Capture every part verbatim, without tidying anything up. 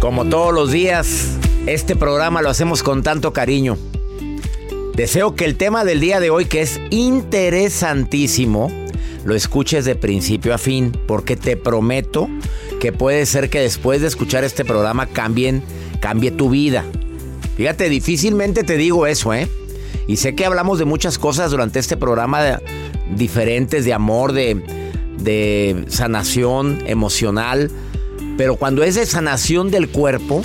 Como todos los días, este programa lo hacemos con tanto cariño. Deseo que el tema del día de hoy, que es interesantísimo, lo escuches de principio a fin, porque te prometo que puede ser que después de escuchar este programa cambien, cambie tu vida. Fíjate, difícilmente te digo eso, ¿eh? Y sé que hablamos de muchas cosas durante este programa de, diferentes, de amor, de, de sanación emocional. Pero cuando es de sanación del cuerpo,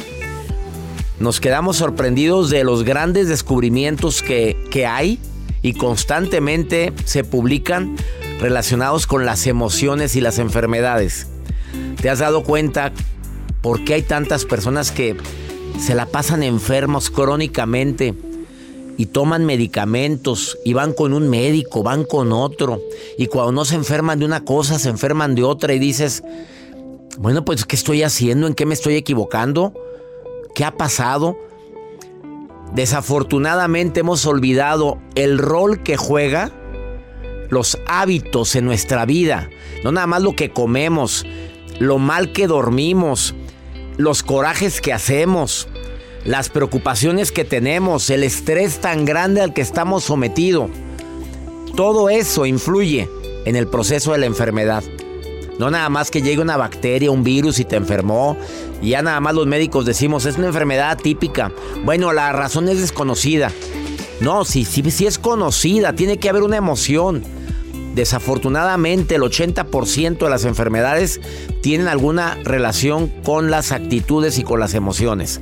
nos quedamos sorprendidos de los grandes descubrimientos que, que hay y constantemente se publican relacionados con las emociones y las enfermedades. ¿Te has dado cuenta por qué hay tantas personas que se la pasan enfermos crónicamente y toman medicamentos y van con un médico, van con otro? Y cuando no se enferman de una cosa, se enferman de otra y dices... Bueno, pues, ¿qué estoy haciendo? ¿En qué me estoy equivocando? ¿Qué ha pasado? Desafortunadamente hemos olvidado el rol que juega los hábitos en nuestra vida. No nada más lo que comemos, lo mal que dormimos, los corajes que hacemos, las preocupaciones que tenemos, el estrés tan grande al que estamos sometidos. Todo eso influye en el proceso de la enfermedad. No nada más que llegue una bacteria, un virus y te enfermó. Y ya nada más los médicos decimos, es una enfermedad atípica. Bueno, la razón es desconocida. No, si, si, si es conocida, tiene que haber una emoción. Desafortunadamente, el ochenta por ciento de las enfermedades tienen alguna relación con las actitudes y con las emociones.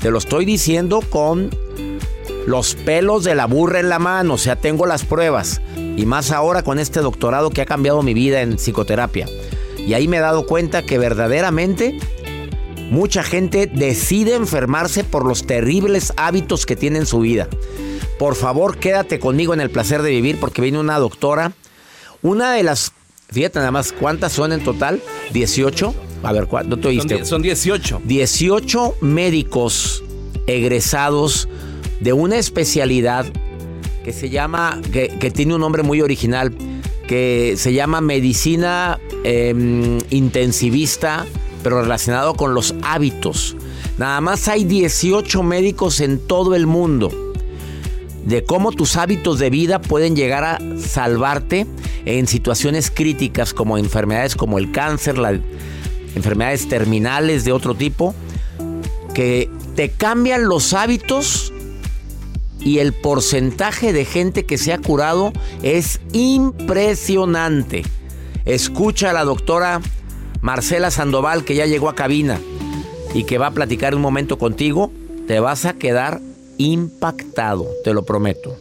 Te lo estoy diciendo con los pelos de la burra en la mano. O sea, tengo las pruebas. Y más ahora con este doctorado que ha cambiado mi vida en psicoterapia. Y ahí me he dado cuenta que verdaderamente mucha gente decide enfermarse por los terribles hábitos que tiene en su vida. Por favor, quédate conmigo en el placer de vivir porque viene una doctora. Una de las, fíjate nada más, ¿cuántas son en total? dieciocho. A ver, ¿cuánto te oíste? Son dieciocho. dieciocho médicos egresados de una especialidad que se llama, que, que tiene un nombre muy original, que se llama medicina eh, intensivista, pero relacionado con los hábitos. Nada más hay dieciocho médicos en todo el mundo de cómo tus hábitos de vida pueden llegar a salvarte en situaciones críticas como enfermedades como el cáncer, las enfermedades terminales de otro tipo, que te cambian los hábitos. Y el porcentaje de gente que se ha curado es impresionante. Escucha a la doctora Marcela Sandoval, que ya llegó a cabina y que va a platicar un momento contigo. Te vas a quedar impactado, te lo prometo.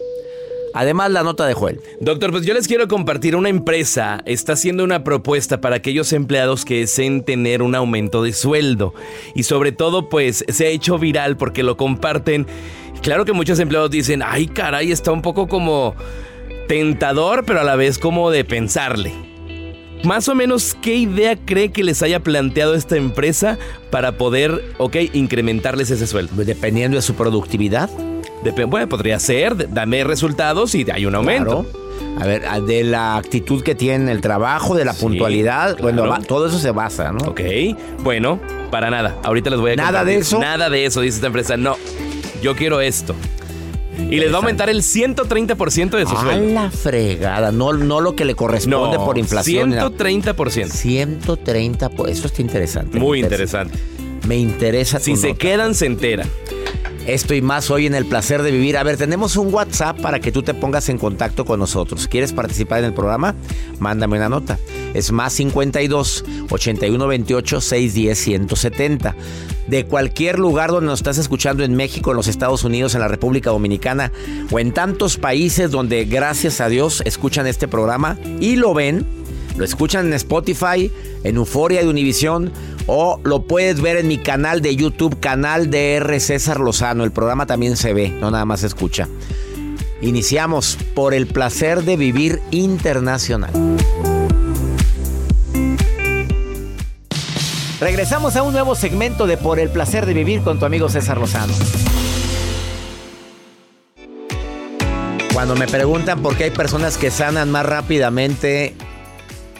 Además, la nota de Joel. Doctor, pues yo les quiero compartir. Una empresa está haciendo una propuesta para aquellos empleados que deseen tener un aumento de sueldo. Y sobre todo, pues, se ha hecho viral porque lo comparten. Claro que muchos empleados dicen, ay, caray, está un poco como tentador, pero a la vez como de pensarle. Más o menos, ¿qué idea cree que les haya planteado esta empresa para poder, ok, incrementarles ese sueldo? Dependiendo de su productividad. Dep- bueno, podría ser, dame resultados y hay un aumento. Claro. A ver, de la actitud que tiene el trabajo, de la sí, puntualidad, claro. Bueno, todo eso se basa, ¿no? Ok, bueno, para nada. Ahorita les voy a contar. ¿Nada de eso? Nada de eso, dice esta empresa. No, yo quiero esto. Y les va a aumentar el ciento treinta por ciento de su sueldo. ¡A la fregada! No, no lo que le corresponde no, por inflación. ciento treinta por ciento. ciento treinta por ciento. Eso está interesante. Muy interesante. interesante. Me interesa tu Si nota. Se quedan, se enteran. Esto y más hoy en El Placer de Vivir. A ver, tenemos un WhatsApp para que tú te pongas en contacto con nosotros. ¿Quieres participar en el programa? Mándame una nota. Es más cincuenta y dos, ochenta y uno, veintiocho, seiscientos diez, ciento setenta. de cualquier lugar donde nos estás escuchando en México, en los Estados Unidos, en la República Dominicana o en tantos países donde, gracias a Dios, escuchan este programa y lo ven. Lo escuchan en Spotify, en Uforia de Univisión, o lo puedes ver en mi canal de YouTube, canal de R. César Lozano. El programa también se ve, no nada más se escucha. Iniciamos Por el Placer de Vivir Internacional. Regresamos a un nuevo segmento de Por el Placer de Vivir con tu amigo César Lozano. Cuando me preguntan por qué hay personas que sanan más rápidamente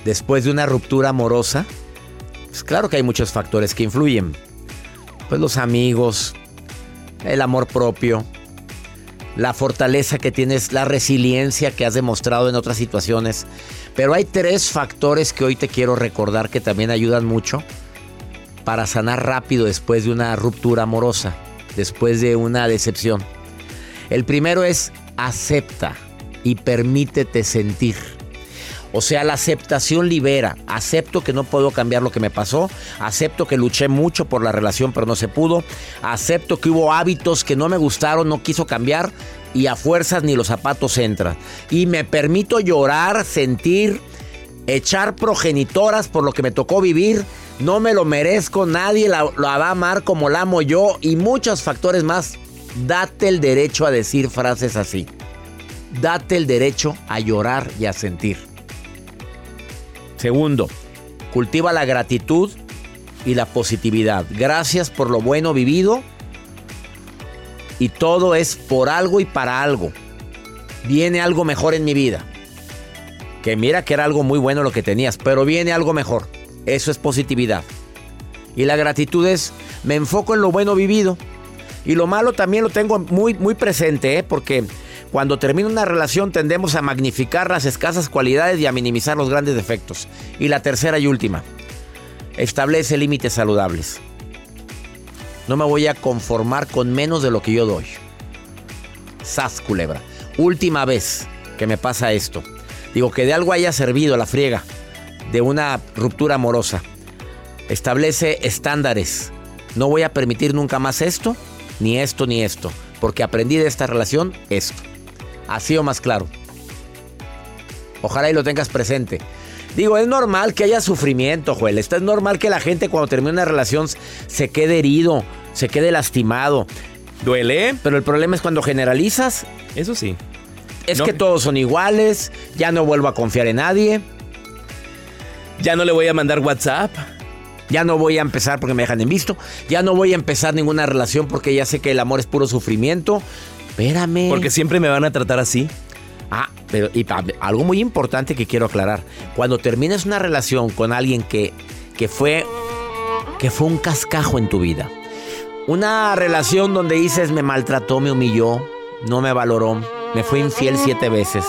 después de una ruptura amorosa, pues claro que hay muchos factores que influyen. Pues los amigos, el amor propio, la fortaleza que tienes, la resiliencia que has demostrado en otras situaciones. Pero hay tres factores que hoy te quiero recordar que también ayudan mucho para sanar rápido después de una ruptura amorosa, después de una decepción. El primero es acepta y permítete sentir. O sea, la aceptación libera. Acepto que no puedo cambiar lo que me pasó. Acepto que luché mucho por la relación, pero no se pudo. Acepto que hubo hábitos que no me gustaron, no quiso cambiar. Y a fuerzas ni los zapatos entran. Y me permito llorar, sentir, echar progenitoras por lo que me tocó vivir. No me lo merezco, nadie la, la va a amar como la amo yo. Y muchos factores más. Date el derecho a decir frases así. Date el derecho a llorar y a sentir. Segundo, cultiva la gratitud y la positividad. Gracias por lo bueno vivido y todo es por algo y para algo. Viene algo mejor en mi vida. Que mira que era algo muy bueno lo que tenías, pero viene algo mejor. Eso es positividad. Y la gratitud es, me enfoco en lo bueno vivido. Y lo malo también lo tengo muy, muy presente, ¿eh? Porque cuando termina una relación tendemos a magnificar las escasas cualidades y a minimizar los grandes defectos. Y la tercera y última, establece límites saludables. No me voy a conformar con menos de lo que yo doy. Sas, culebra. Última vez que me pasa esto. Digo, que de algo haya servido la friega de una ruptura amorosa. Establece estándares. No voy a permitir nunca más esto, ni esto, ni esto. Porque aprendí de esta relación esto. Así o más claro. Ojalá y lo tengas presente. Digo, es normal que haya sufrimiento, Joel. Esto es normal que la gente cuando termina una relación se quede herido, se quede lastimado. Duele. Pero el problema es cuando generalizas. Eso sí. Es no. que todos son iguales. Ya no vuelvo a confiar en nadie. Ya no le voy a mandar WhatsApp. Ya no voy a empezar porque me dejan en visto. Ya no voy a empezar ninguna relación porque ya sé que el amor es puro sufrimiento. Espérame. Porque siempre me van a tratar así. Ah, pero y, algo muy importante que quiero aclarar. Cuando terminas una relación con alguien que, que, fue, que fue un cascajo en tu vida. Una relación donde dices, me maltrató, me humilló, no me valoró, me fue infiel siete veces.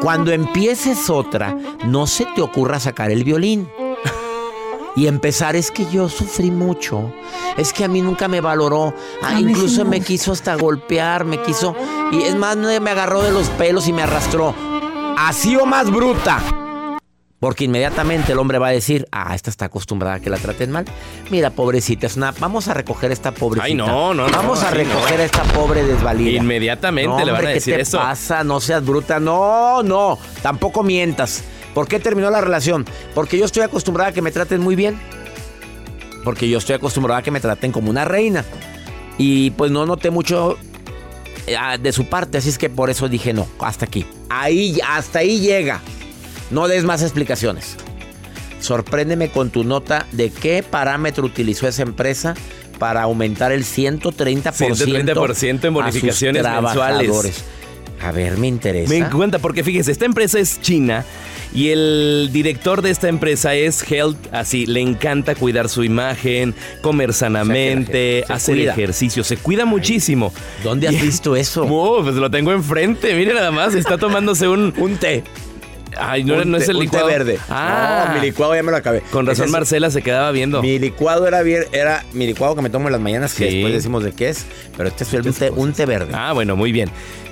Cuando empieces otra, no se te ocurra sacar el violín. Y empezar, es que yo sufrí mucho, es que a mí nunca me valoró, ah, incluso me quiso hasta golpear, me quiso, y es más, me agarró de los pelos y me arrastró, así o más bruta. Porque inmediatamente el hombre va a decir, ah, esta está acostumbrada a que la traten mal. Mira, pobrecita, es una... vamos a recoger a esta pobrecita. Ay, no, no, no. Vamos no, a recoger no. a esta pobre desvalida. Inmediatamente no, le van a decir eso. ¿Qué te pasa? No seas bruta. No, no, tampoco mientas. ¿Por qué terminó la relación? Porque yo estoy acostumbrada a que me traten muy bien. Porque yo estoy acostumbrada a que me traten como una reina. Y pues no noté mucho de su parte, así es que por eso dije no, hasta aquí. Ahí, hasta ahí llega. No des más explicaciones. Sorpréndeme con tu nota de qué parámetro utilizó esa empresa para aumentar el ciento treinta por ciento, ciento treinta por ciento en bonificaciones a sus mensuales. A ver, me interesa. Me encanta porque fíjese, esta empresa es china y el director de esta empresa es health, así, le encanta cuidar su imagen, comer sanamente, o sea, hacer cuida. ejercicio, se cuida Ay, muchísimo. ¿Dónde y, has visto eso? Oh, pues lo tengo enfrente, mire nada más, está tomándose un... un té. Ay, no, un no es el licuado. Un té verde. Ah, no, mi licuado ya me lo acabé. Con razón es Marcela se quedaba viendo. Mi licuado era, era mi licuado que me tomo en las mañanas, sí. Que después decimos de qué es, pero este es el té, un té verde. Ah, bueno, muy bien.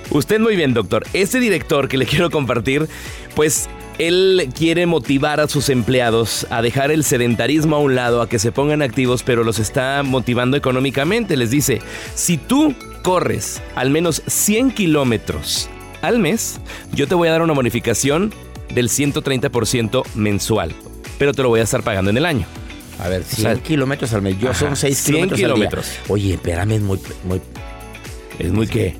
Usted muy bien, doctor. Este director que le quiero compartir, pues Él quiere motivar a sus empleados a dejar el sedentarismo a un lado, a que se pongan activos, pero los está motivando económicamente. Les dice, si tú corres al menos cien kilómetros al mes, yo te voy a dar una bonificación del ciento treinta por ciento mensual, pero te lo voy a estar pagando en el año. A ver, cien o sea, kilómetros al mes, yo ajá, son seis kilómetros kilómetros al día. Oye, espérame, es muy... muy... ¿Es muy qué?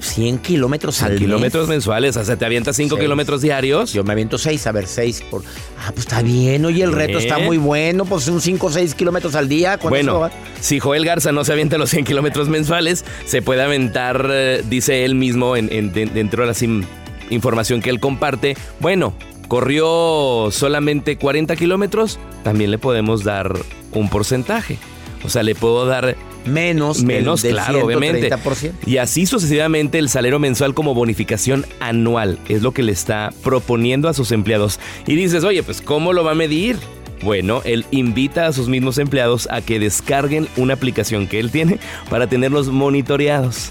cien kilómetros al día. Kilómetros mensuales, o sea, te avientas cinco kilómetros diarios. Yo me aviento seis, a ver, seis por... Ah, pues está bien, oye, el reto está muy bueno, pues un cinco o seis kilómetros al día. Bueno, si Joel Garza no se avienta los cien kilómetros mensuales, se puede aventar, dice él mismo, en, en, dentro de la sim, información que él comparte, bueno, corrió solamente cuarenta kilómetros, también le podemos dar un porcentaje. O sea, le puedo dar... Menos, menos del, del claro, ciento treinta por ciento. Obviamente. Y así sucesivamente el salario mensual como bonificación anual es lo que le está proponiendo a sus empleados. Y dices, oye, pues ¿cómo lo va a medir? Bueno, él invita a sus mismos empleados a que descarguen una aplicación que él tiene para tenerlos monitoreados.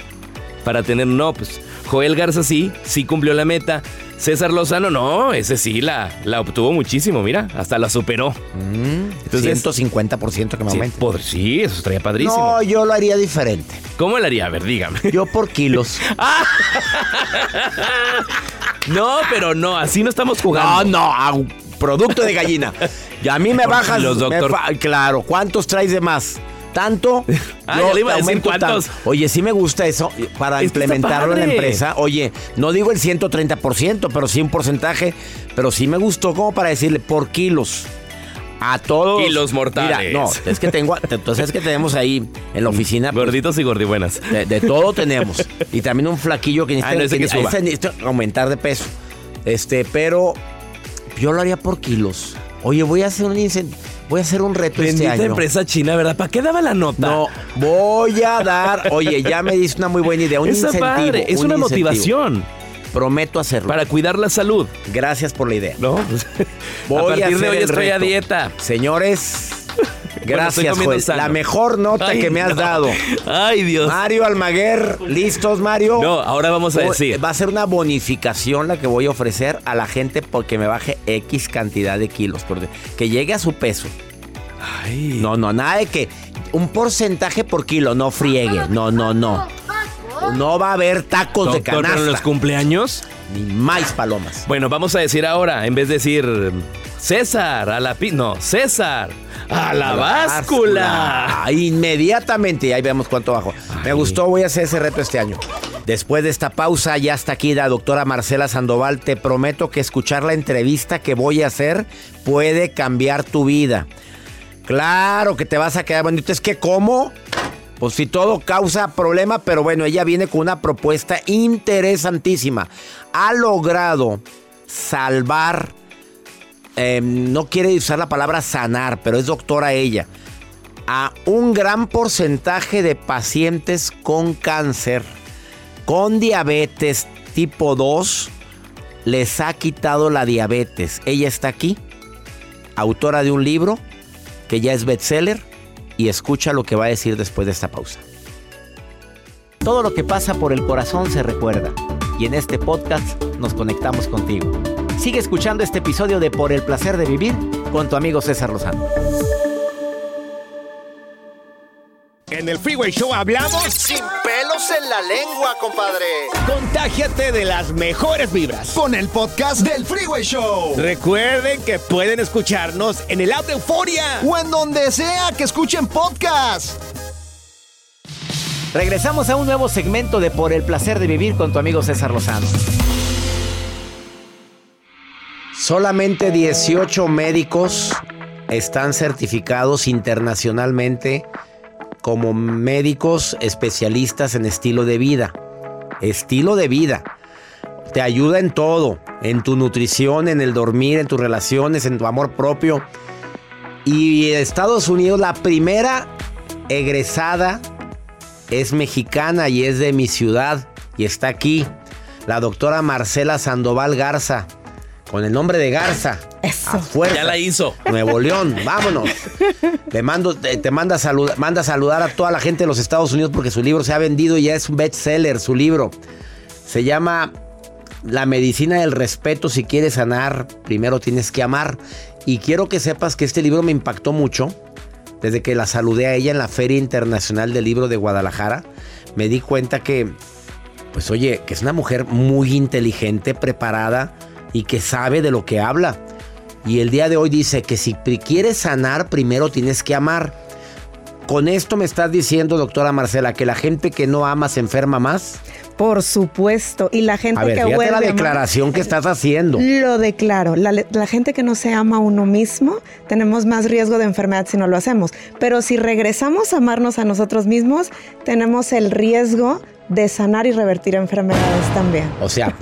Para tener, no, pues Joel Garza sí, sí cumplió la meta. César Lozano, no, ese sí la, la obtuvo muchísimo, mira, hasta la superó. Mm, Entonces, ciento cincuenta por ciento que me aumente. Por, sí, eso estaría padrísimo. No, yo lo haría diferente. ¿Cómo lo haría? A ver, dígame. Yo por kilos. ¡Ah! No, pero no, así no estamos jugando. No, no, a producto de gallina. Y a mí me por bajas. Los doctor. Me fa- claro, ¿cuántos traes de más? Tanto. Ah, yo le iba a decir cuántos. Tanto. Oye, sí me gusta eso para es implementarlo en la empresa. Oye, no digo el ciento treinta por ciento, pero sí un porcentaje. Pero sí me gustó como para decirle por kilos. A todos. Kilos mortales. Mira, no, es que tengo, entonces es que tenemos ahí en la oficina. Gorditos pues, y gordibuenas. De, de todo tenemos. Y también un flaquillo que necesita, ah, no, que, que suba. Necesita aumentar de peso. Este, pero yo lo haría por kilos. Oye, voy a hacer un incent- voy a hacer un reto Bendita este año. Empresa china, ¿verdad? ¿Para qué daba la nota? No, voy a dar... Oye, ya me diste una muy buena idea. Un Esa incentivo. Padre, es un una incentivo. Motivación. Prometo hacerlo. Para cuidar la salud. Gracias por la idea. No. Voy a partir a hacer de hoy estoy reto. A dieta. Señores... Gracias, bueno, Joel. La mejor nota Ay, que me has no. dado. Ay, Dios. Mario Almaguer, ¿listos, Mario? No, ahora vamos a decir. Va a ser una bonificación la que voy a ofrecer a la gente porque me baje X cantidad de kilos. Que llegue a su peso. Ay. No, no, nada de que un porcentaje por kilo, no friegue. No, no, no. No va a haber tacos de canasta. ¿Pero en los cumpleaños? Ni más palomas. Bueno, vamos a decir ahora, en vez de decir... César, a la pi... No, César, a la, a la báscula. báscula. Inmediatamente, ahí vemos cuánto bajo. Ay. Me gustó, voy a hacer ese reto este año. Después de esta pausa, ya está aquí la doctora Marcela Sandoval. Te prometo que escuchar la entrevista que voy a hacer puede cambiar tu vida. Claro que te vas a quedar bonito. Es que, ¿cómo? Pues si todo causa problema, pero bueno, ella viene con una propuesta interesantísima. Ha logrado salvar... Eh, no quiere usar la palabra sanar, pero es doctora ella, a un gran porcentaje de pacientes con cáncer, con diabetes tipo dos, les ha quitado la diabetes. Ella está aquí, autora de un libro que ya es bestseller, y escucha lo que va a decir después de esta pausa. Todo lo que pasa por el corazón se recuerda, y en este podcast nos conectamos contigo. Sigue escuchando este episodio de Por el Placer de Vivir con tu amigo César Lozano. En el Freeway Show hablamos sin pelos en la lengua, compadre. Contágiate de las mejores vibras con el podcast del Freeway Show. Recuerden que pueden escucharnos en el app de Uforia o en donde sea que escuchen podcast. Regresamos a un nuevo segmento de Por el Placer de Vivir con tu amigo César Lozano. Solamente dieciocho médicos están certificados internacionalmente como médicos especialistas en estilo de vida. Estilo de vida. Te ayuda en todo, en tu nutrición, en el dormir, en tus relaciones, en tu amor propio. Y en Estados Unidos la primera egresada es mexicana y es de mi ciudad y está aquí, la doctora Marcela Sandoval Garza. Con el nombre de Garza. Eso. A fuerza. Ya la hizo. Nuevo León, vámonos. Te mando, te, te manda, saluda, manda a saludar a toda la gente de los Estados Unidos porque su libro se ha vendido y ya es un bestseller, su libro. Se llama la medicina del respeto. Si quieres sanar, primero tienes que amar. Y quiero que sepas que este libro me impactó mucho. Desde que la saludé a ella en la Feria Internacional del Libro de Guadalajara, me di cuenta que, pues oye, que es una mujer muy inteligente, preparada y que sabe de lo que habla. Y el día de hoy dice que si quieres sanar, primero tienes que amar. Con esto me estás diciendo, doctora Marcela, que la gente que no ama se enferma más. Por supuesto. Y la gente a ver, que vuelve la declaración a que estás haciendo. Lo declaro. La, la gente que no se ama a uno mismo, tenemos más riesgo de enfermedad si no lo hacemos. Pero si regresamos a amarnos a nosotros mismos, tenemos el riesgo de sanar y revertir enfermedades también. O sea,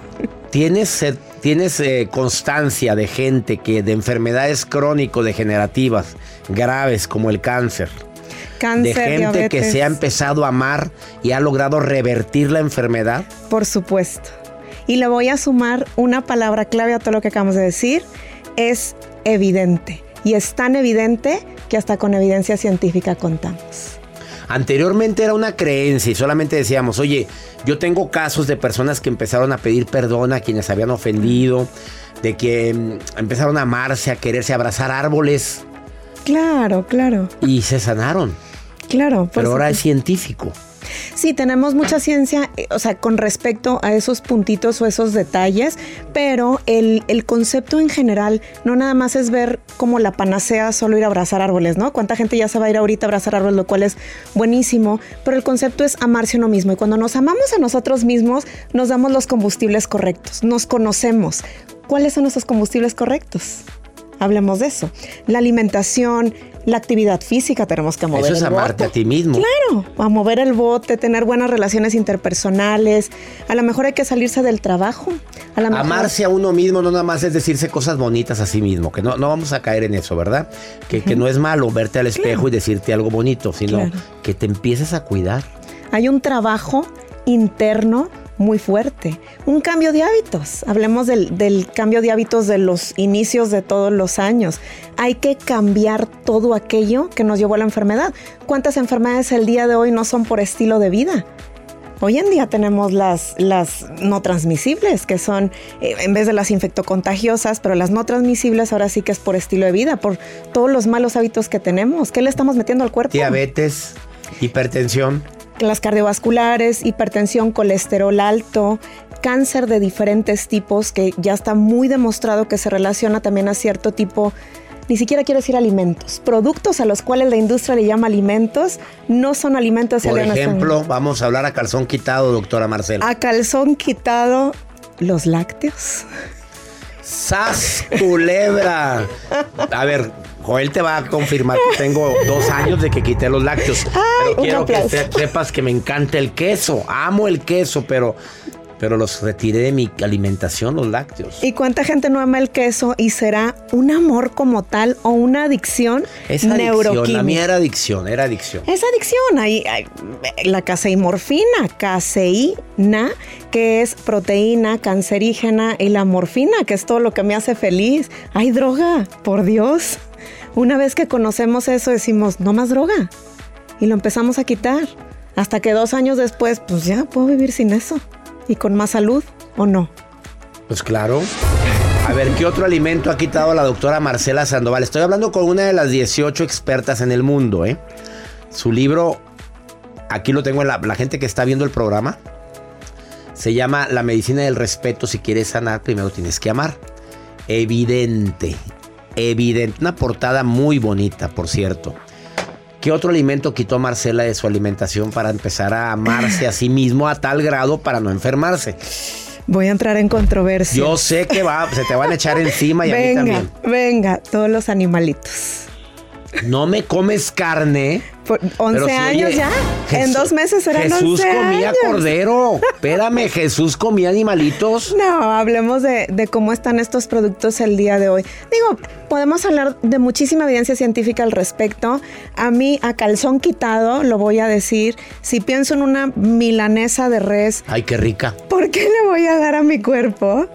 tienes, eh, tienes eh, constancia de gente que de enfermedades crónico-degenerativas graves como el cáncer. Cáncer, de gente diabetes. Que se ha empezado a amar y ha logrado revertir la enfermedad. Por supuesto. Y le voy a sumar una palabra clave a todo lo que acabamos de decir. Es evidente. Y es tan evidente que hasta con evidencia científica contamos. Anteriormente era una creencia y solamente decíamos, oye, yo tengo casos de personas que empezaron a pedir perdón a quienes habían ofendido, de que empezaron a amarse, a quererse, a abrazar árboles. Claro, claro. Y se sanaron. Claro. Pero ahora es científico. Sí, tenemos mucha ciencia, o sea, con respecto a esos puntitos o esos detalles, pero el, el concepto en general no nada más es ver como la panacea solo ir a abrazar árboles, ¿no? Cuánta gente ya se va a ir ahorita a abrazar árboles, lo cual es buenísimo, pero el concepto es amarse uno mismo, y cuando nos amamos a nosotros mismos, nos damos los combustibles correctos, nos conocemos. ¿Cuáles son nuestros combustibles correctos? Hablemos de eso. La alimentación, la actividad física, tenemos que mover el bote. Eso es amarte a ti mismo. Claro, a mover el bote, tener buenas relaciones interpersonales. A lo mejor hay que salirse del trabajo. A lo mejor... Amarse a uno mismo no nada más es decirse cosas bonitas a sí mismo, que no, no vamos a caer en eso, ¿verdad? Que, que no es malo verte al espejo claro. y decirte algo bonito, sino claro. que te empieces a cuidar. Hay un trabajo interno muy fuerte. Un cambio de hábitos. Hablemos del, del cambio de hábitos de los inicios de todos los años. Hay que cambiar todo aquello que nos llevó a la enfermedad. ¿Cuántas enfermedades el día de hoy no son por estilo de vida? Hoy en día tenemos las, las no transmisibles, que son, eh, en vez de las infectocontagiosas, pero las no transmisibles ahora sí que es por estilo de vida, por todos los malos hábitos que tenemos. ¿Qué le estamos metiendo al cuerpo? Diabetes, hipertensión. Las cardiovasculares, hipertensión, colesterol alto, cáncer de diferentes tipos que ya está muy demostrado que se relaciona también a cierto tipo, ni siquiera quiero decir alimentos, productos a los cuales la industria le llama alimentos, no son alimentos. Por ejemplo, vamos a hablar a calzón quitado, doctora Marcela. A calzón quitado, los lácteos. ¡Sas, culebra! A ver, Joel te va a confirmar que tengo dos años de que quité los lácteos. Ay, pero quiero que se, sepas que me encanta el queso. Amo el queso, pero, pero los retiré de mi alimentación, los lácteos. ¿Y cuánta gente no ama el queso? ¿Y será un amor como tal o una adicción neuroquímica? A mí era adicción, era adicción. Es adicción. Hay, hay, la caseimorfina, caseína, que es proteína cancerígena, y la morfina, que es todo lo que me hace feliz. Ay, droga, por Dios. Una vez que conocemos eso, decimos, no más droga. Y lo empezamos a quitar. Hasta que dos años después, pues ya puedo vivir sin eso. Y con más salud, ¿o no? Pues claro. A ver, ¿qué otro alimento ha quitado la doctora Marcela Sandoval? Estoy hablando con una de las dieciocho expertas en el mundo, ¿eh? Su libro, aquí lo tengo en la, la gente que está viendo el programa. Se llama La medicina del respeto. Si quieres sanar, primero tienes que amar. Evidente. Evidente. Una portada muy bonita, por cierto. ¿Qué otro alimento quitó Marcela de su alimentación para empezar a amarse a sí mismo a tal grado para no enfermarse? Voy a entrar en controversia. Yo sé que va, se te van a echar encima y venga, a mí también. Venga, todos los animalitos. No me comes carne. Por once si años oye, ya. Jesús, en dos meses serán Jesús once comía años. Cordero. Espérame, Jesús comía animalitos. No, hablemos de, de cómo están estos productos el día de hoy. Digo, podemos hablar de muchísima evidencia científica al respecto. A mí, a calzón quitado, lo voy a decir. Si pienso en una milanesa de res. Ay, qué rica. ¿Por qué le voy a dar a mi cuerpo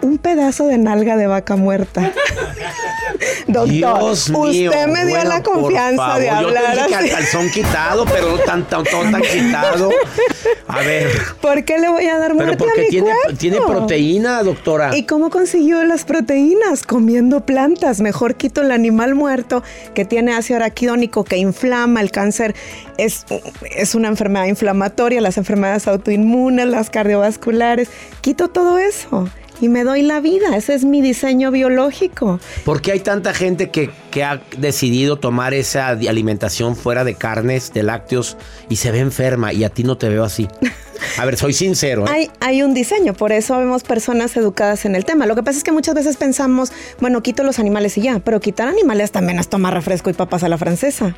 un pedazo de nalga de vaca muerta? Doctor, Dios usted mío, me dio bueno, la confianza de hablar. Yo te dije así. Al calzón quitado, pero no tan, tan, tan, tan quitado. A ver. ¿Por qué le voy a dar muerte a mi tiene, cuerpo? Tiene proteína, doctora. ¿Y cómo consiguió las proteínas? Comiendo plantas. Mejor quito el animal muerto que tiene ácido araquidónico que inflama. El cáncer es, es una enfermedad inflamatoria, las enfermedades autoinmunes, las cardiovasculares. Quito todo eso y me doy la vida. Ese es mi diseño biológico. ¿Por qué hay tanta gente que, que ha decidido tomar esa alimentación fuera de carnes, de lácteos, y se ve enferma? Y a ti no te veo así. A ver, soy sincero, ¿eh? Hay, hay un diseño, por eso vemos personas educadas en el tema. Lo que pasa es que muchas veces pensamos, bueno, quito los animales y ya, pero quitar animales también es tomar refresco y papas a la francesa.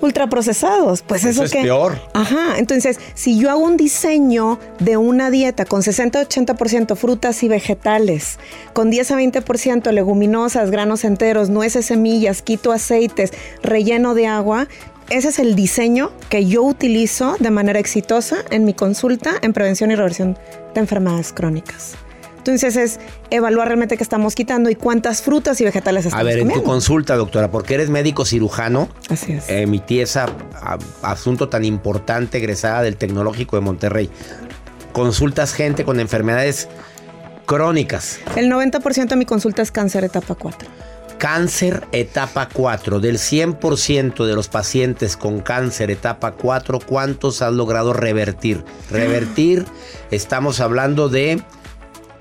Ultraprocesados, pues eso, eso es que... peor. Ajá, entonces, si yo hago un diseño de una dieta con sesenta a ochenta por ciento frutas y vegetales, con diez a veinte por ciento leguminosas, granos enteros, nueces, semillas, quito aceites, relleno de agua, ese es el diseño que yo utilizo de manera exitosa en mi consulta en prevención y reversión de enfermedades crónicas. Entonces es evaluar realmente qué estamos quitando y cuántas frutas y vegetales estamos comiendo. A ver, comiendo. En tu consulta, doctora, porque eres médico cirujano. Así es. Eh, mi tía esa a, asunto tan importante, egresada del Tecnológico de Monterrey. Consultas gente con enfermedades crónicas. El noventa por ciento de mi consulta es cáncer etapa cuatro. Cáncer etapa cuatro. Del cien por ciento de los pacientes con cáncer etapa cuatro, ¿cuántos has logrado revertir? Revertir, estamos hablando de...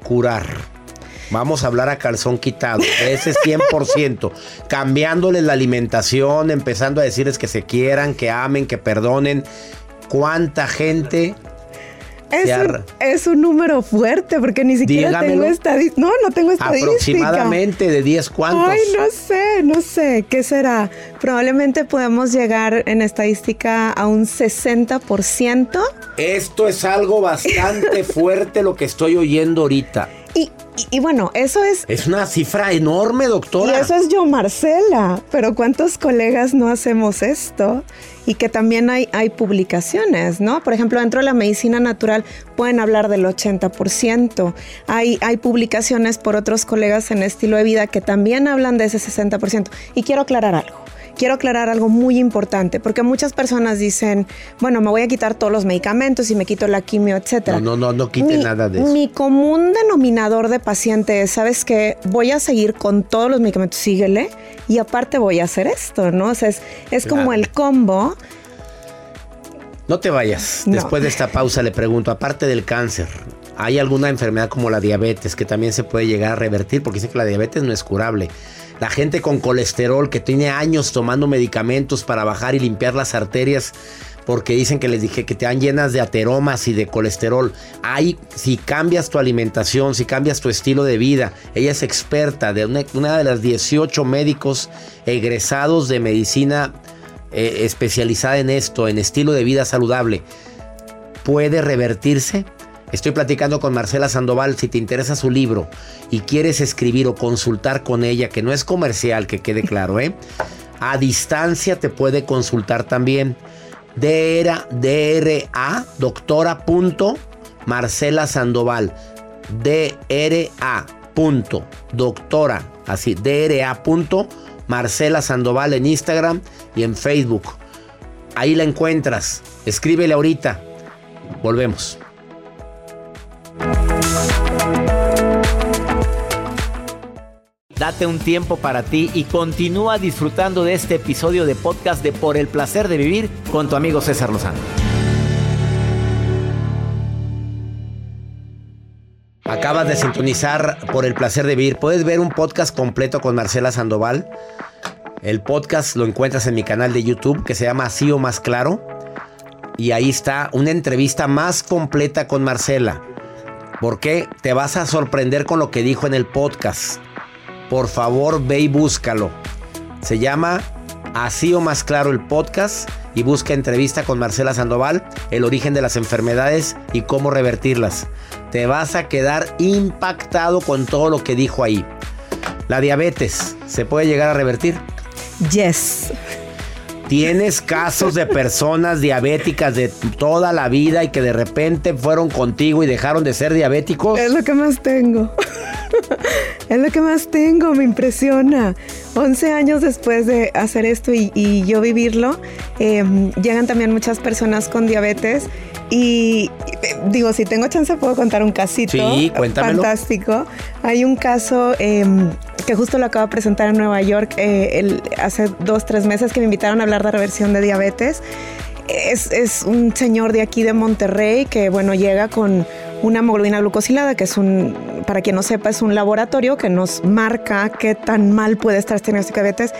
curar. Vamos a hablar a calzón quitado. Ese es cien por ciento. Cambiándoles la alimentación, empezando a decirles que se quieran, que amen, que perdonen. ¿Cuánta gente? Es un, es un número fuerte, porque ni siquiera Dígamelo. tengo estadística. No, no tengo estadística. Aproximadamente de diez, ¿cuántos? Ay, no sé, no sé. ¿Qué será? Probablemente podemos llegar en estadística a un sesenta por ciento. Esto es algo bastante fuerte lo que estoy oyendo ahorita. Y, y, y bueno, eso es... Es una cifra enorme, doctora. Y eso es yo, Marcela. Pero ¿cuántos colegas no hacemos esto? Y que también hay, hay publicaciones, ¿no? Por ejemplo, dentro de la medicina natural pueden hablar del ochenta por ciento. Hay, hay publicaciones por otros colegas en estilo de vida que también hablan de ese sesenta por ciento. Y quiero aclarar algo. Quiero aclarar algo muy importante, porque muchas personas dicen, bueno, me voy a quitar todos los medicamentos y me quito la quimio, etcétera. No, no, no, no quite mi, nada de eso. Mi común denominador de paciente es, ¿sabes qué? Voy a seguir con todos los medicamentos, síguele, y aparte voy a hacer esto, ¿no? O sea, es, es claro. Como el combo. No te vayas. No. Después de esta pausa le pregunto, aparte del cáncer, ¿hay alguna enfermedad como la diabetes que también se puede llegar a revertir? Porque dicen que la diabetes no es curable. La gente con colesterol que tiene años tomando medicamentos para bajar y limpiar las arterias porque dicen que les dije que te dan llenas de ateromas y de colesterol. Hay, si cambias tu alimentación, si cambias tu estilo de vida, ella es experta, de una, una de las dieciocho médicos egresados de medicina eh, especializada en esto, en estilo de vida saludable. ¿Puede revertirse? Estoy platicando con Marcela Sandoval. Si te interesa su libro y quieres escribir o consultar con ella, que no es comercial, que quede claro, ¿eh? A distancia te puede consultar también. D R A, doctora punto Marcela Sandoval. D R A punto doctora, así, D R A punto Marcela Sandoval en Instagram y en Facebook. Ahí la encuentras. Escríbele ahorita. Volvemos. Date un tiempo para ti y continúa disfrutando de este episodio de podcast de Por el Placer de Vivir con tu amigo César Lozano. Acabas de sintonizar Por el Placer de Vivir. Puedes ver un podcast completo con Marcela Sandoval. El podcast lo encuentras en mi canal de YouTube que se llama Así o Más Claro. Y ahí está una entrevista más completa con Marcela. Porque te vas a sorprender con lo que dijo en el podcast. Por favor, ve y búscalo. Se llama Así o Más Claro el podcast y busca entrevista con Marcela Sandoval, el origen de las enfermedades y cómo revertirlas. Te vas a quedar impactado con todo lo que dijo ahí. ¿La diabetes se puede llegar a revertir? Yes. Tienes casos de personas diabéticas de toda la vida y que de repente fueron contigo y dejaron de ser diabéticos. Es lo que más tengo. Es lo que más tengo, me impresiona. once años después de hacer esto y, y yo vivirlo, eh, llegan también muchas personas con diabetes y eh, digo, si tengo chance puedo contar un casito. Sí, cuéntamelo. Fantástico. Hay un caso eh, que justo lo acabo de presentar en Nueva York eh, el, hace dos, tres meses que me invitaron a hablar de reversión de diabetes. Es, es un señor de aquí de Monterrey que, bueno, llega con una hemoglobina glucosilada, que es un, para quien no sepa, es un laboratorio que nos marca qué tan mal puede estar este diagnóstico de diabetes,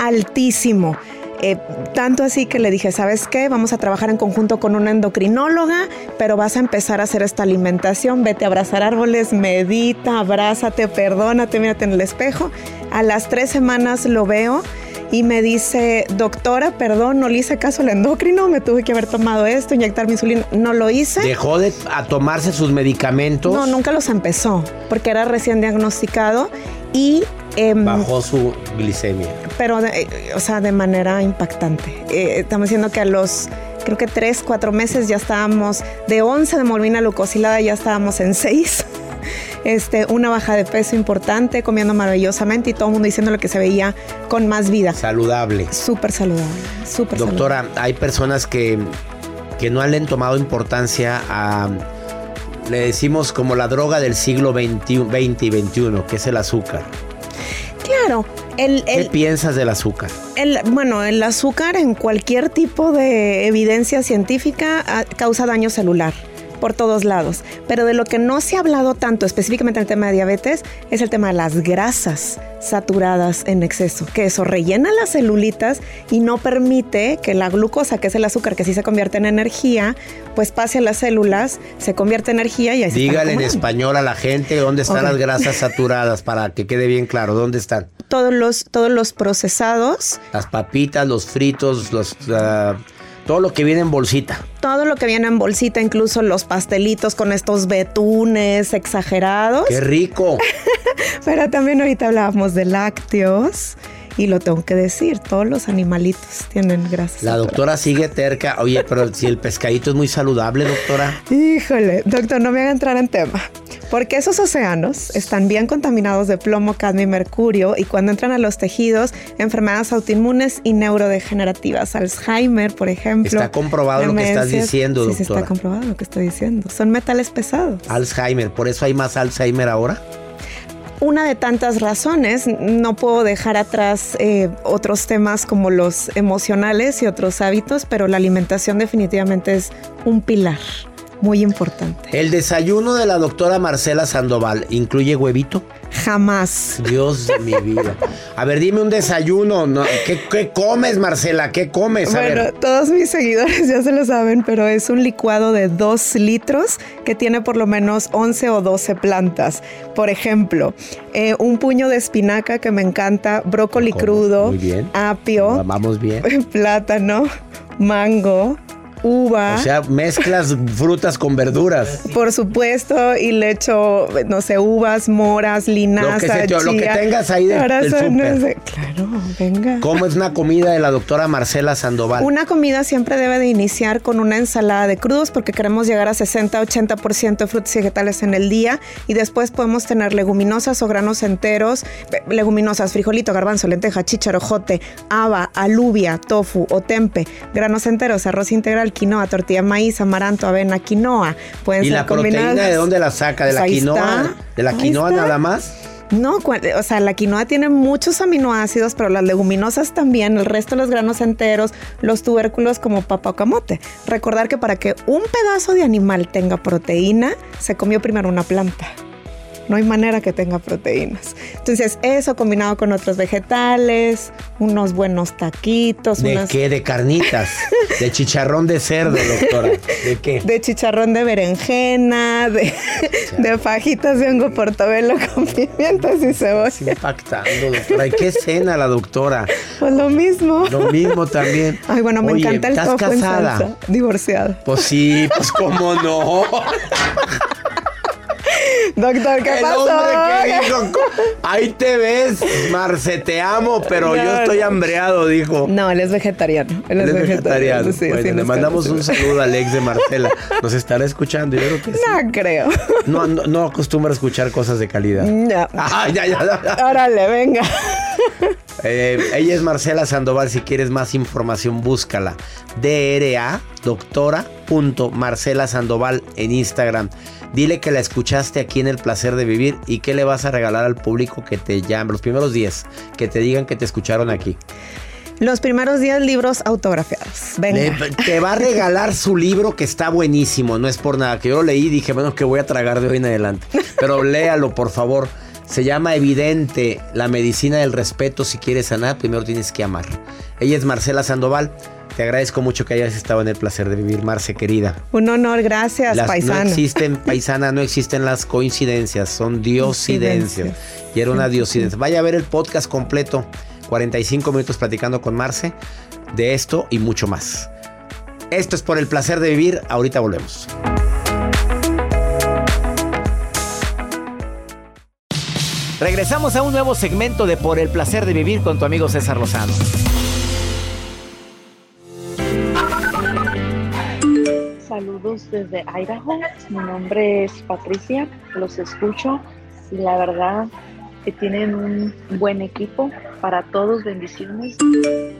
altísimo. Eh, tanto así que le dije, ¿sabes qué? Vamos a trabajar en conjunto con una endocrinóloga, pero vas a empezar a hacer esta alimentación, vete a abrazar árboles, medita, abrázate, perdónate, mírate en el espejo. A las tres semanas lo veo y me dice, doctora, perdón, no le hice caso al endocrino, me tuve que haber tomado esto, inyectar mi insulina, no lo hice. ¿Dejó de a tomarse sus medicamentos? No, nunca los empezó, porque era recién diagnosticado y... Eh, bajó su glicemia. Pero, eh, o sea, de manera impactante. Eh, estamos diciendo que a los, creo que tres, cuatro meses ya estábamos, de once de hemoglobina glucosilada ya estábamos en seis. Este, una baja de peso importante, comiendo maravillosamente y todo el mundo diciendo lo que se veía con más vida. Saludable. Súper saludable, súper saludable. Doctora, hay personas que, que no le han tomado importancia a, le decimos como la droga del siglo veinte y veintiuno, que es el azúcar. Claro. El, el, ¿Qué piensas del azúcar? El, bueno, el azúcar en cualquier tipo de evidencia científica causa daño celular. Por todos lados, pero de lo que no se ha hablado tanto específicamente en el tema de diabetes es el tema de las grasas saturadas en exceso, que eso rellena las celulitas y no permite que la glucosa, que es el azúcar que sí se convierte en energía, pues pase a las células, se convierte en energía y así. Dígale en español a la gente dónde están, okay, las grasas saturadas para que quede bien claro dónde están. Todos los, todos los procesados. Las papitas, los fritos, los... Uh, Todo lo que viene en bolsita. Todo lo que viene en bolsita, incluso los pastelitos con estos betunes exagerados. ¡Qué rico! Pero también ahorita hablábamos de lácteos y lo tengo que decir, todos los animalitos tienen grasa. La doctora sigue terca. Oye, pero si el pescadito es muy saludable, doctora. Híjole, doctor, no me haga entrar en tema. Porque esos océanos están bien contaminados de plomo, cadmio y mercurio y cuando entran a los tejidos, enfermedades autoinmunes y neurodegenerativas, Alzheimer, por ejemplo. Está comprobado demencias. Lo que estás diciendo, sí, doctora. Sí, está comprobado lo que estoy diciendo. Son metales pesados. Alzheimer, ¿por eso hay más Alzheimer ahora? Una de tantas razones, no puedo dejar atrás eh, otros temas como los emocionales y otros hábitos, pero la alimentación definitivamente es un pilar muy importante. El desayuno de la doctora Marcela Sandoval, ¿incluye huevito? Jamás. Dios de mi vida. A ver, dime un desayuno. ¿no? ¿Qué, qué comes, Marcela? ¿Qué comes? A bueno, ver. Todos mis seguidores ya se lo saben, pero es un licuado de dos litros que tiene por lo menos once o doce plantas. Por ejemplo, eh, un puño de espinaca que me encanta, brócoli ¿Cómo? Crudo, muy bien. Apio, vamos bien. Plátano, mango, uva. O sea, mezclas frutas con verduras. Por supuesto, y le echo, no sé, uvas, moras, linaza, lo que, se te, chía, lo que tengas ahí de, del súper. No sé. Claro, venga. ¿Cómo es una comida de la doctora Marcela Sandoval? Una comida siempre debe de iniciar con una ensalada de crudos porque queremos llegar a sesenta a ochenta por ciento de frutas y vegetales en el día y después podemos tener leguminosas o granos enteros, leguminosas, frijolito, garbanzo, lenteja, chícharo, jote, haba, alubia, tofu o tempe, granos enteros, arroz integral, quinoa, tortilla de maíz, amaranto, avena, quinoa. Pueden ¿Y ser la combinadas. Proteína de dónde la saca? ¿De pues la quinoa? Está. ¿De la ahí quinoa está. Nada más? No, o sea, la quinoa tiene muchos aminoácidos, pero las leguminosas también, el resto de los granos enteros, los tubérculos como papa o camote. Recordar que para que un pedazo de animal tenga proteína, se comió primero una planta. No hay manera que tenga proteínas. Entonces, eso combinado con otros vegetales, unos buenos taquitos. ¿De unas... qué? ¿De carnitas? ¿De chicharrón de cerdo, doctora? ¿De qué? De chicharrón de berenjena, de, de fajitas de hongo portobelo con pimientas y cebolla. Es impactando, doctora. ¿Y qué cena la doctora? Pues lo mismo. Lo mismo también. Ay, bueno, me Oye, encanta el tofu en salsa. ¿Divorciada? Pues sí, pues cómo no. Doctor, ¿qué el pasó? Que dijo, ahí te ves, Marce, te amo, pero no, yo estoy no. hambreado, dijo. No, él es vegetariano. Él es, él es vegetariano. vegetariano. Sí, bueno, sí, le mandamos un saludo al ex de Marcela. Nos estará escuchando, yo creo que sí. No creo. No, no, no acostumbra a escuchar cosas de calidad. No. Ah, ya, ya, ya. Órale, venga. Eh, ella es Marcela Sandoval. Si quieres más información, búscala. D R A, doctora. Punto, Marcela Sandoval en Instagram. Dile que la escuchaste aquí en El Placer de Vivir y que le vas a regalar al público que te llame. Los primeros diez que te digan que te escucharon aquí. Los primeros diez libros autografiados. Venga. Le, te va a regalar su libro que está buenísimo. No es por nada, que yo lo leí y dije, bueno, que voy a tragar de hoy en adelante. Pero léalo, por favor. Se llama Evidente, la medicina del respeto. Si quieres sanar, primero tienes que amar. Ella es Marcela Sandoval. Te agradezco mucho que hayas estado en El Placer de Vivir, Marce, querida. Un honor, gracias, las, paisana. No existen, paisana, no existen las coincidencias, son diosidencias. Y era una diosidencia. Vaya a ver el podcast completo, cuarenta y cinco minutos platicando con Marce de esto y mucho más. Esto es Por el Placer de Vivir, ahorita volvemos. Regresamos a un nuevo segmento de Por el Placer de Vivir con tu amigo César Lozano. Saludos desde Idaho. Mi nombre es Patricia. Los escucho y la verdad que tienen un buen equipo. Para todos, bendiciones.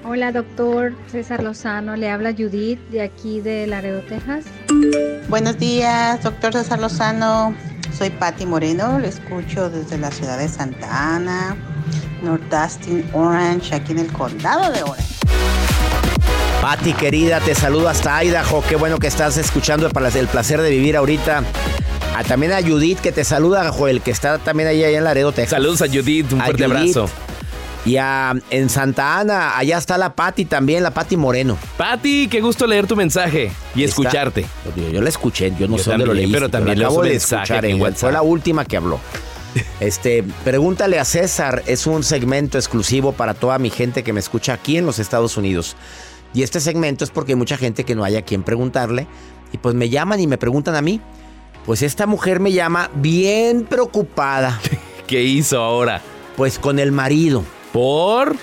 Hola, doctor César Lozano. Le habla Judith de aquí de Laredo, Texas. Buenos días, doctor César Lozano. Soy Patti Moreno. Lo escucho desde la ciudad de Santa Ana, North Austin, Orange, aquí en el condado de Orange. Pati, querida, te saludo hasta Idaho. Qué bueno que estás escuchando para El Placer de Vivir ahorita. A, también a Judith, que te saluda, a Joel, que está también allá, allá en Laredo, Texas. Saludos a Judith, un a fuerte Judith. abrazo. Y a, en Santa Ana, allá está la Pati también, la Pati Moreno. Pati, qué gusto leer tu mensaje y está, escucharte. Yo, yo la escuché, yo no yo sé también, dónde lo leí, pero también pero acabo de escuchar en WhatsApp. Fue la última que habló. Este, pregúntale a César, es un segmento exclusivo para toda mi gente que me escucha aquí en los Estados Unidos. Y este segmento es porque hay mucha gente que no hay a quien preguntarle. Y pues me llaman y me preguntan a mí. Pues esta mujer me llama bien preocupada. ¿Qué hizo ahora? Pues con el marido. ¿Por?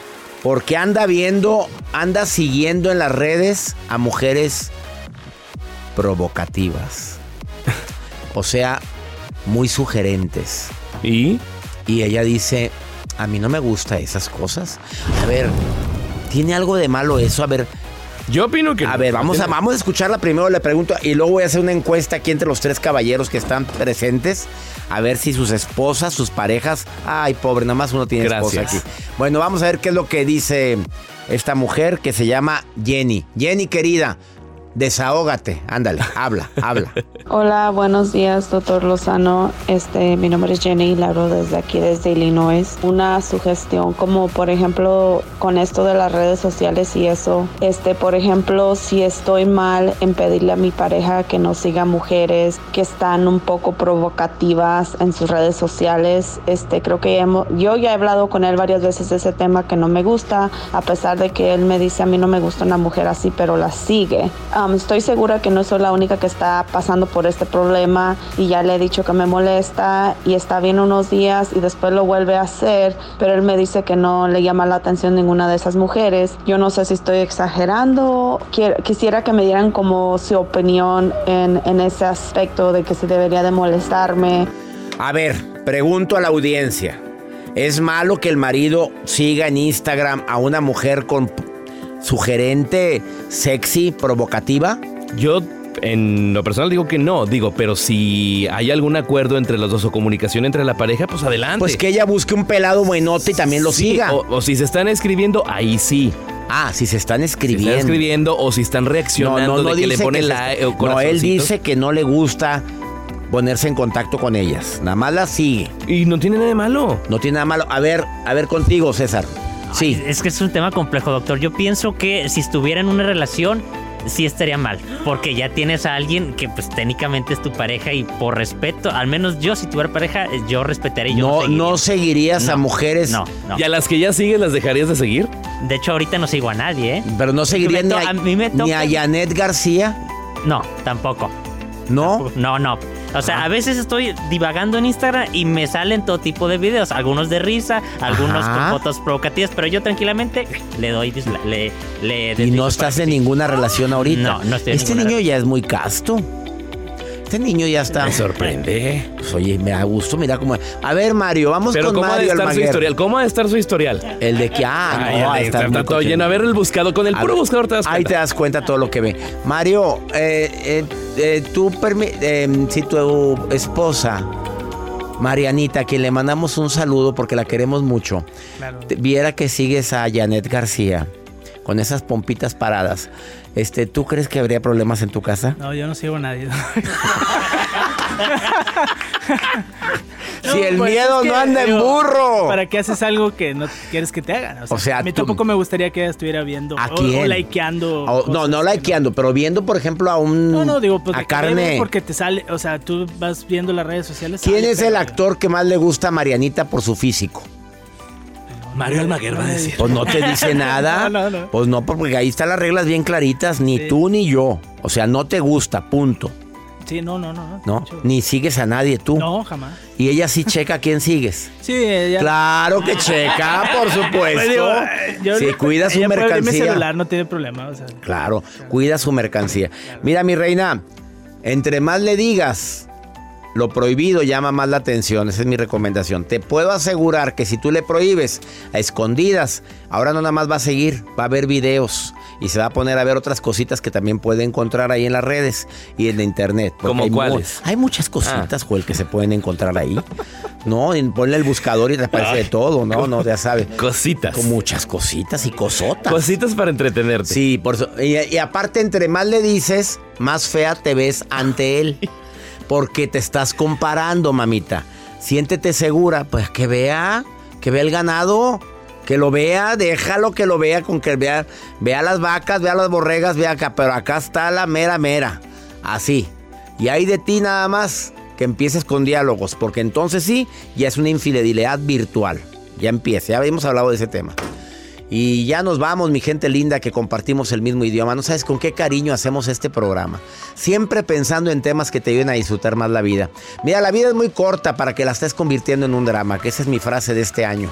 Porque anda viendo, anda siguiendo en las redes a mujeres provocativas. O sea, muy sugerentes. ¿Y? Y ella dice, a mí no me gustan esas cosas. A ver, ¿tiene algo de malo eso? A ver... Yo opino que... A no, ver, vamos no. a, vamos a escucharla primero, le pregunto, y luego voy a hacer una encuesta aquí entre los tres caballeros que están presentes, a ver si sus esposas, sus parejas... Ay, pobre, nada más uno tiene Gracias. esposa aquí. Bueno, vamos a ver qué es lo que dice esta mujer que se llama Jenny. Jenny, querida, desahógate, ándale, habla, habla. Hola, buenos días, doctor Lozano. Este, mi nombre es Jenny, la hablo desde aquí, desde Illinois. Una sugestión, como por ejemplo, con esto de las redes sociales y eso, este, por ejemplo, si estoy mal en pedirle a mi pareja que no siga mujeres que están un poco provocativas en sus redes sociales, este, creo que ya hemos, yo ya he hablado con él varias veces de ese tema que no me gusta, a pesar de que él me dice a mí no me gusta una mujer así, pero la sigue. Um, estoy segura que no soy la única que está pasando por este problema y ya le he dicho que me molesta y está bien unos días y después lo vuelve a hacer, pero él me dice que no le llama la atención ninguna de esas mujeres. Yo no sé si estoy exagerando. Quier- quisiera que me dieran como su opinión en, en ese aspecto de que si debería de molestarme. A ver, pregunto a la audiencia. ¿Es malo que el marido siga en Instagram a una mujer con... sugerente, sexy, provocativa? Yo en lo personal digo que no, digo, pero si hay algún acuerdo entre los dos o comunicación entre la pareja, pues adelante. Pues que ella busque un pelado buenote y también lo sí, siga. O, o si se están escribiendo, ahí sí. Ah, si se están escribiendo. Si están escribiendo o si están reaccionando no, no, no de que le ponen la... Está... No, él dice que no le gusta ponerse en contacto con ellas. Nada más la sigue. Y no tiene nada de malo. No tiene nada de malo. A ver, a ver contigo, César. Sí. Es que es un tema complejo, doctor. Yo pienso que si estuviera en una relación, sí estaría mal. Porque ya tienes a alguien que, pues, técnicamente es tu pareja y por respeto, al menos yo, si tuviera pareja, yo respetaría. Yo no, no, no seguirías no, a mujeres. No, no. ¿Y a las que ya sigues las dejarías de seguir? De hecho, ahorita no sigo a nadie, ¿eh? Pero no seguirías ni, to- ni a Janet García. No, tampoco. ¿No? Tampoco. No, no. O sea, a veces estoy divagando en Instagram y me salen todo tipo de videos, algunos de risa, algunos Ajá. con fotos provocativas, pero yo tranquilamente le doy disla- le, le Y no estás en ninguna relación ahorita. No, no estoy en Este niño relación. Ya es muy casto. Este niño ya está. Me sorprende. Pues, oye, me da gusto, mira cómo. A ver, Mario, vamos Pero con Mario Almaguer. ¿Cómo ha de estar su historial? El de que, ah, ah no, está, está, está todo lleno. A ver, el buscado, con el a puro ver, buscador te das cuenta. Ahí te das cuenta todo lo que ve. Mario, eh, eh, eh, tú, permi- eh, si tu esposa, Marianita, a quien le mandamos un saludo porque la queremos mucho, claro, viera que sigues a Janet García con esas pompitas paradas, Este, ¿tú crees que habría problemas en tu casa? No, yo no sigo a nadie. Si el pues miedo es que, no anda digo, en burro. ¿Para qué haces algo que no quieres que te hagan? O sea, o sea a mí tú, tampoco me gustaría que estuviera viendo. ¿A quién? O, o likeando. O, no, no likeando, no. Pero viendo, por ejemplo, a un... No, no, digo, pues, a carne. Porque te sale, o sea, tú vas viendo las redes sociales. ¿Quién sale, es pero, el actor que más le gusta a Marianita por su físico? Mario Almaguer va a decir. Pues no te dice nada. No, no, no. Pues no, porque ahí están las reglas bien claritas. Ni sí. tú ni yo. O sea, no te gusta, punto. Sí, no, no, no. No, no ni sigues a nadie tú. No, jamás. Y ella sí checa a quién sigues. Sí, ella. Claro que checa, por supuesto. Digo, yo sí, le... cuida su ella mercancía. Puede abrir mi celular, no tiene problema. O sea, claro, claro, cuida su mercancía. Claro. Mira, mi reina, entre más le digas... Lo prohibido llama más la atención, esa es mi recomendación. Te puedo asegurar que si tú le prohíbes a escondidas, ahora no nada más va a seguir, va a ver videos y se va a poner a ver otras cositas que también puede encontrar ahí en las redes y en la internet. ¿Como cuáles? Mu- hay muchas cositas, ah. Joel, que se pueden encontrar ahí. No, ponle el buscador y te aparece de todo, no, no, ya sabes. Cositas. Con muchas cositas y cosotas. Cositas para entretenerte. Sí, por eso. Y, y aparte, entre más le dices, más fea te ves ante él. Porque te estás comparando, mamita. Siéntete segura. Pues que vea, que vea el ganado, que lo vea, déjalo que lo vea, con que vea, vea las vacas, vea las borregas, vea acá. Pero acá está la mera mera. Así. Y hay de ti nada más que empieces con diálogos. Porque entonces sí, ya es una infidelidad virtual. Ya empieza, ya habíamos hablado de ese tema. Y ya nos vamos, mi gente linda, que compartimos el mismo idioma. No sabes con qué cariño hacemos este programa. Siempre pensando en temas que te ayuden a disfrutar más la vida. Mira, la vida es muy corta para que la estés convirtiendo en un drama, que esa es mi frase de este año.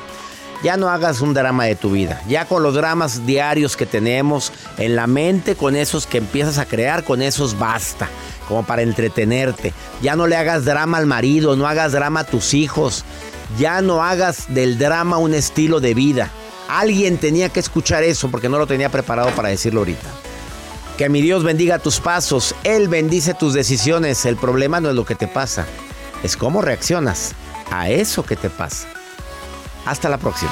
Ya no hagas un drama de tu vida. Ya con los dramas diarios que tenemos en la mente, con esos que empiezas a crear, con esos basta, como para entretenerte. Ya no le hagas drama al marido, no hagas drama a tus hijos. Ya no hagas del drama un estilo de vida. Alguien tenía que escuchar eso porque no lo tenía preparado para decirlo ahorita. Que mi Dios bendiga tus pasos. Él bendice tus decisiones. El problema no es lo que te pasa, es cómo reaccionas a eso que te pasa. Hasta la próxima.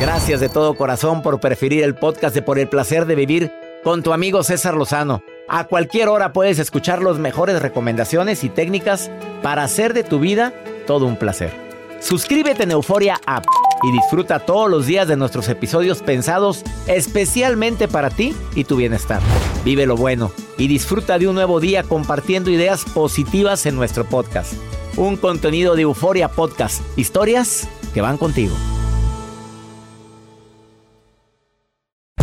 Gracias de todo corazón por preferir el podcast de Por el Placer de Vivir con tu amigo César Lozano. A cualquier hora puedes escuchar las mejores recomendaciones y técnicas para hacer de tu vida todo un placer. Suscríbete en Uforia App y disfruta todos los días de nuestros episodios pensados especialmente para ti y tu bienestar. Vive lo bueno y disfruta de un nuevo día compartiendo ideas positivas en nuestro podcast. Un contenido de Uforia Podcast. Historias que van contigo.